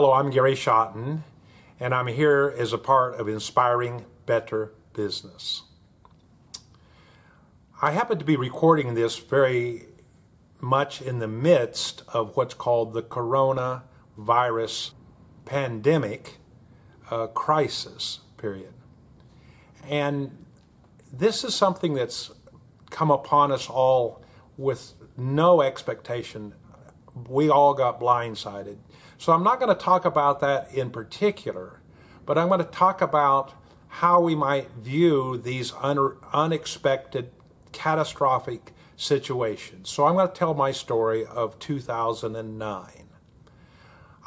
Hello, I'm Gary Shotton, and I'm here as a part of Inspiring Better Business. I happen to be recording this very much in the midst of what's called the coronavirus pandemic crisis period. And this is something that's come upon us all with no expectation. We all got blindsided. So I'm not going to talk about that in particular, but I'm going to talk about how we might view these unexpected, catastrophic situations. So I'm going to tell my story of 2009.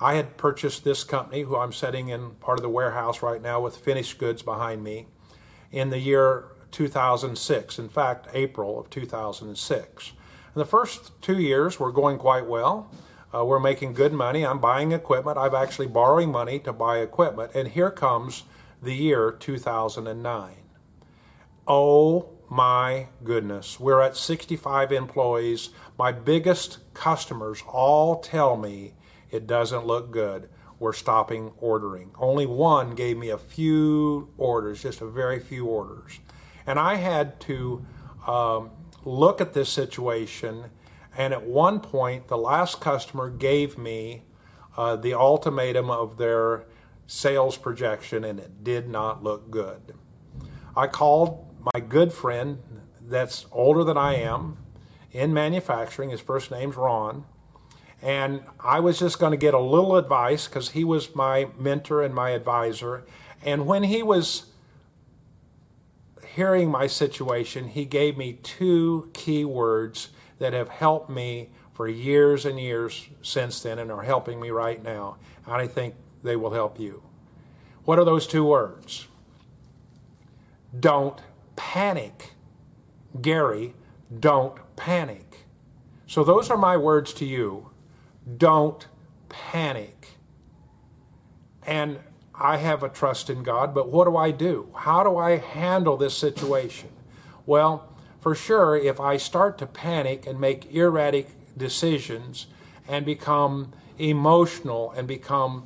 I had purchased this company, who I'm sitting in part of the warehouse right now with finished goods behind me, in the year 2006, in fact, April of 2006. And the first 2 years were going quite well. We're making good money. I'm buying equipment. I'm actually borrowing money to buy equipment. And here comes the year 2009. Oh my goodness. We're at 65 employees. My biggest customers all tell me it doesn't look good. We're stopping ordering. Only one gave me a few orders, just a very few orders. And I had to look at this situation. And at one point, the last customer gave me the ultimatum of their sales projection, and it did not look good. I called my good friend that's older than I am in manufacturing. His first name's Ron. And I was just going to get a little advice because he was my mentor and my advisor. And when he was hearing my situation, he gave me two key words that have helped me for years and years since then and are helping me right now. And I think they will help you. What are those two words? Don't panic. Gary, don't panic. So those are my words to you. Don't panic. And I have a trust in God, but what do I do? How do I handle this situation? Well, for sure, if I start to panic and make erratic decisions and become emotional and become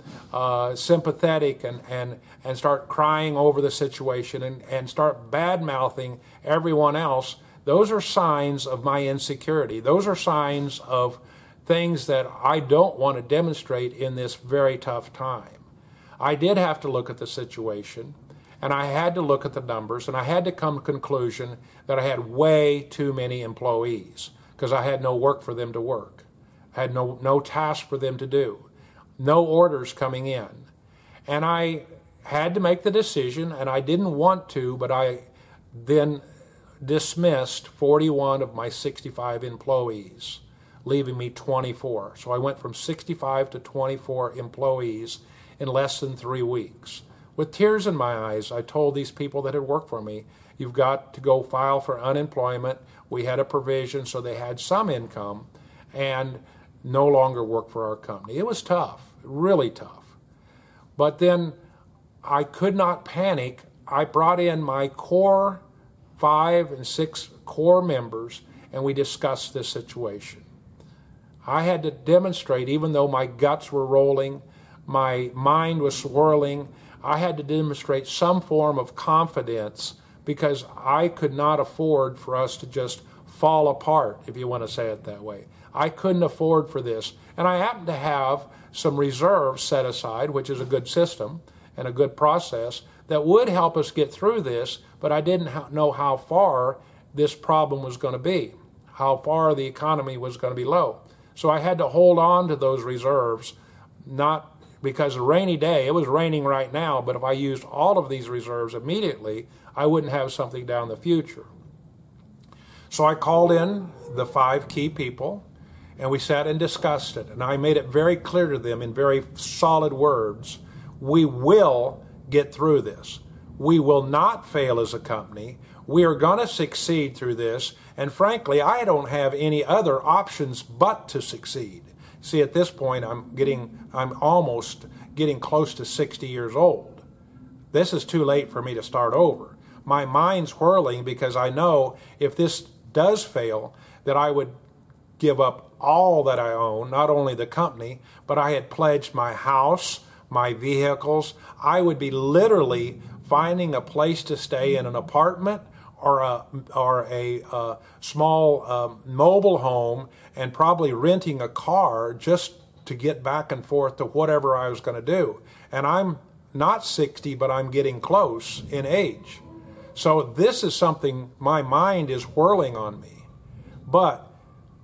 sympathetic and start crying over the situation and start bad-mouthing everyone else, those are signs of my insecurity. Those are signs of things that I don't want to demonstrate in this very tough time. I did have to look at the situation, and I had to look at the numbers, and I had to come to the conclusion that I had way too many employees because I had no work for them to work. I had no task for them to do, no orders coming in. And I had to make the decision, and I didn't want to, but I then dismissed 41 of my 65 employees, leaving me 24. So I went from 65 to 24 employees in less than 3 weeks. With tears in my eyes, I told these people that had worked for me, you've got to go file for unemployment. We had a provision so they had some income and no longer work for our company. It was tough, really tough. But then I could not panic. I brought in my core 5 and 6 core members, and we discussed this situation. I had to demonstrate, even though my guts were rolling, my mind was swirling, I had to demonstrate some form of confidence because I could not afford for us to just fall apart, if you want to say it that way. I couldn't afford for this. And I happened to have some reserves set aside, which is a good system and a good process that would help us get through this, but I didn't know how far this problem was going to be, how far the economy was going to be low. So I had to hold on to those reserves, not because a rainy day, it was raining right now, but if I used all of these reserves immediately, I wouldn't have something down the future. So I called in the 5 key people, and we sat and discussed it. And I made it very clear to them in very solid words, we will get through this. We will not fail as a company. We are going to succeed through this. And frankly, I don't have any other options but to succeed. See, at this point, I'm almost getting close to 60 years old. This is too late for me to start over. My mind's whirling because I know if this does fail, that I would give up all that I own, not only the company, but I had pledged my house, my vehicles. I would be literally finding a place to stay in an apartment or a small mobile home, and probably renting a car just to get back and forth to whatever I was going to do. And I'm not 60, but I'm getting close in age. So this is something my mind is whirling on me. But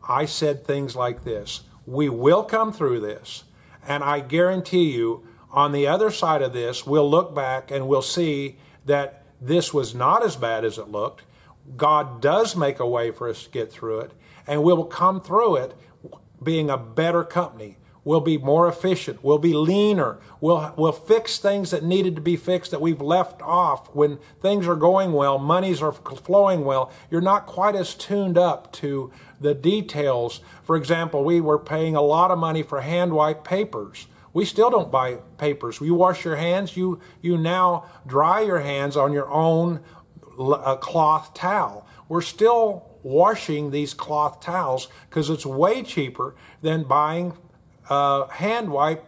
I said things like this: we will come through this, and I guarantee you on the other side of this, we'll look back and we'll see that this was not as bad as it looked. God does make a way for us to get through it, and we'll come through it being a better company. We'll be more efficient. We'll be leaner. We'll fix things that needed to be fixed that we've left off. When things are going well, monies are flowing well, you're not quite as tuned up to the details. For example, we were paying a lot of money for hand wipe papers. We still don't buy papers. You wash your hands. You now dry your hands on your own cloth towel. We're still washing these cloth towels because it's way cheaper than buying hand wipes.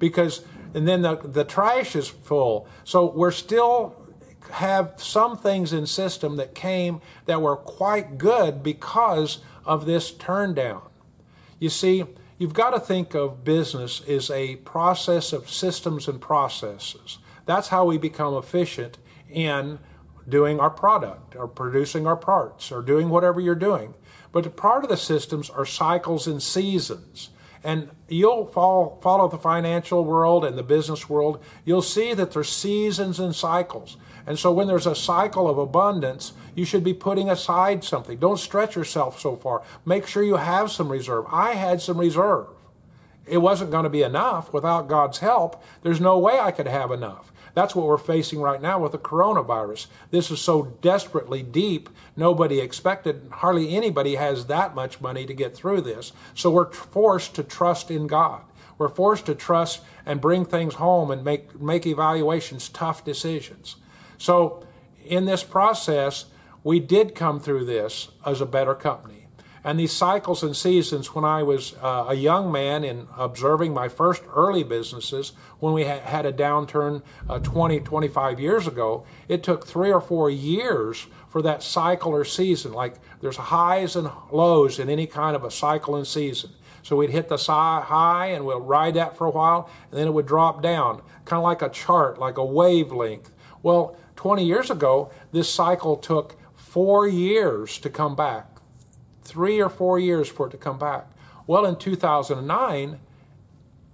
Because and then the trash is full. So we're still have some things in system that came that were quite good because of this turn down. You see. You've got to think of business as a process of systems and processes. That's how we become efficient in doing our product or producing our parts or doing whatever you're doing. But part of the systems are cycles and seasons. And you'll follow the financial world and the business world. You'll see that there's seasons and cycles. And so when there's a cycle of abundance, you should be putting aside something. Don't stretch yourself so far. Make sure you have some reserve. I had some reserve. It wasn't going to be enough without God's help. There's no way I could have enough. That's what we're facing right now with the coronavirus. This is so desperately deep, nobody expected, hardly anybody has that much money to get through this. So we're forced to trust in God. We're forced to trust and bring things home and make evaluations, tough decisions. So in this process, we did come through this as a better company. And these cycles and seasons, when I was a young man in observing my first early businesses, when we had a downturn 20, 25 years ago, it took 3 or 4 years for that cycle or season. Like there's highs and lows in any kind of a cycle and season. So we'd hit the high and we'll ride that for a while, and then it would drop down, kind of like a chart, like a wavelength. Well, 20 years ago, this cycle took 4 years to come back. 3 or 4 years for it to come back. Well, in 2009,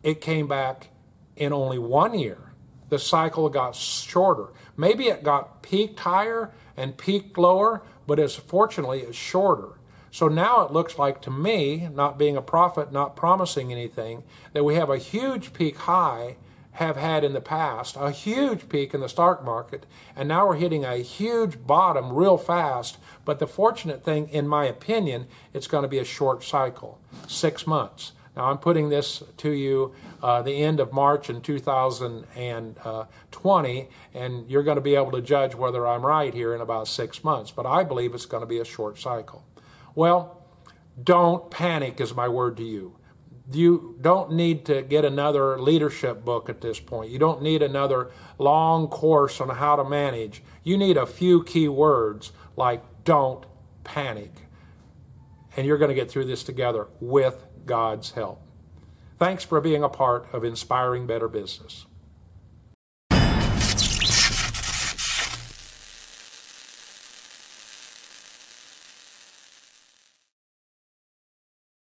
it came back in only 1 year. The cycle got shorter. Maybe it got peaked higher and peaked lower, but fortunately it's shorter. So now it looks like to me, not being a prophet, not promising anything, that we have a huge peak high, have had in the past, a huge peak in the stock market, and now we're hitting a huge bottom real fast. But the fortunate thing, in my opinion, it's going to be a short cycle, 6 months. Now I'm putting this to you the end of March in 2020, and you're going to be able to judge whether I'm right here in about 6 months, but I believe it's going to be a short cycle. Well, don't panic is my word to you. You don't need to get another leadership book at this point. You don't need another long course on how to manage. You need a few key words like don't panic. And you're going to get through this together with God's help. Thanks for being a part of Inspiring Better Business.